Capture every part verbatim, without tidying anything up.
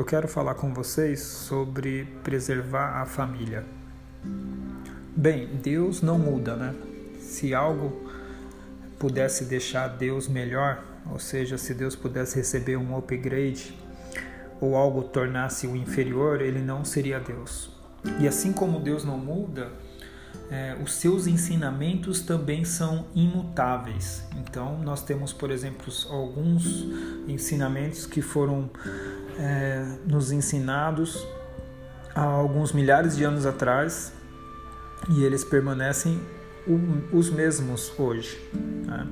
Eu quero falar com vocês sobre preservar a família. Bem, Deus não muda, né? Se algo pudesse deixar Deus melhor, ou seja, se Deus pudesse receber um upgrade ou algo tornasse o inferior, ele não seria Deus. E assim como Deus não muda, é, os seus ensinamentos também são imutáveis. Então, nós temos, por exemplo, alguns ensinamentos que foram é, nos ensinados há alguns milhares de anos atrás e eles permanecem os mesmos hoje, né?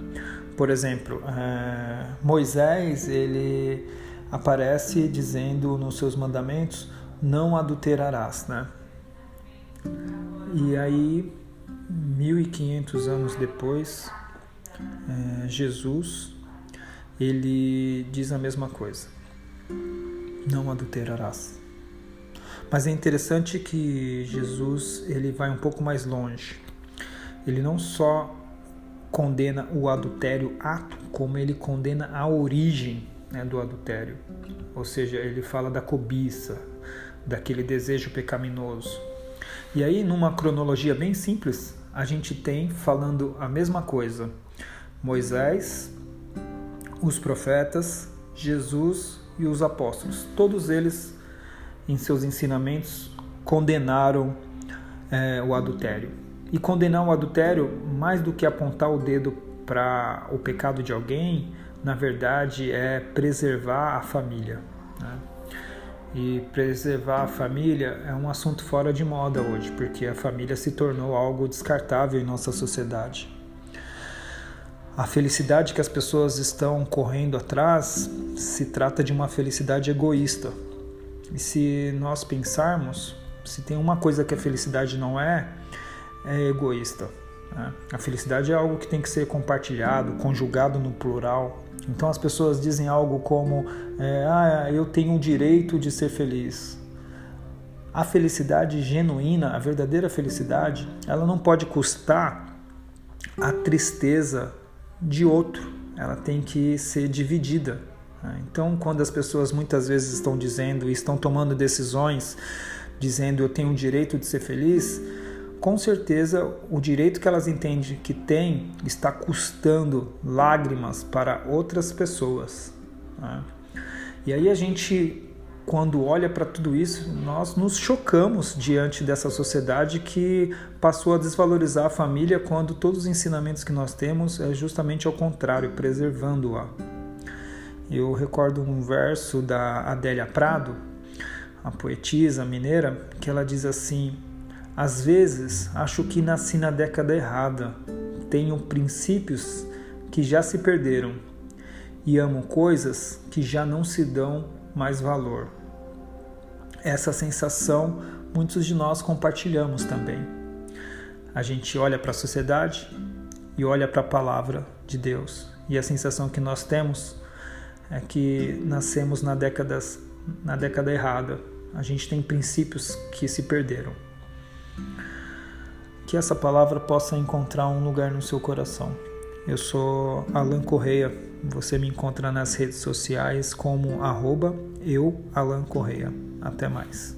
Por exemplo, é, Moisés, ele aparece dizendo nos seus mandamentos: não adulterarás, né? E aí, mil e quinhentos anos depois, é, Jesus, ele diz a mesma coisa: não adulterarás. Mas é interessante que Jesus, ele vai um pouco mais longe. Ele não só condena o adultério ato, como ele condena a origem, né, do adultério. Ou seja, ele fala da cobiça, daquele desejo pecaminoso. E aí, numa cronologia bem simples, a gente tem falando a mesma coisa: Moisés, os profetas, Jesus e os apóstolos. Todos eles, em seus ensinamentos, condenaram é, o adultério. E condenar o adultério, mais do que apontar o dedo para o pecado de alguém, na verdade é preservar a família, né? E preservar a família é um assunto fora de moda hoje, porque a família se tornou algo descartável em nossa sociedade. A felicidade que as pessoas estão correndo atrás se trata de uma felicidade egoísta. E se nós pensarmos, se tem uma coisa que a felicidade não é, é egoísta, né? A felicidade é algo que tem que ser compartilhado, conjugado no plural. Então as pessoas dizem algo como é, ah, eu tenho o direito de ser feliz. A felicidade genuína, a verdadeira felicidade, ela não pode custar a tristeza de outro, ela tem que ser dividida, né? Então, quando as pessoas muitas vezes estão dizendo e estão tomando decisões dizendo eu tenho o direito de ser feliz, com certeza o direito que elas entendem que têm está custando lágrimas para outras pessoas, né? E aí a gente, quando olha para tudo isso, nós nos chocamos diante dessa sociedade que passou a desvalorizar a família, quando todos os ensinamentos que nós temos é justamente ao contrário, preservando-a. Eu recordo um verso da Adélia Prado, a poetisa mineira, que ela diz assim: às vezes acho que nasci na década errada, tenho princípios que já se perderam e amo coisas que já não se dão mais valor. Essa sensação muitos de nós compartilhamos também. A gente olha para a sociedade e olha para a palavra de Deus, e a sensação que nós temos é que nascemos na década, na década errada. A gente tem princípios que se perderam. Que essa palavra possa encontrar um lugar no seu coração. Eu sou Alan Correia. Você me encontra nas redes sociais como arroba eu Alan Correia. Até mais.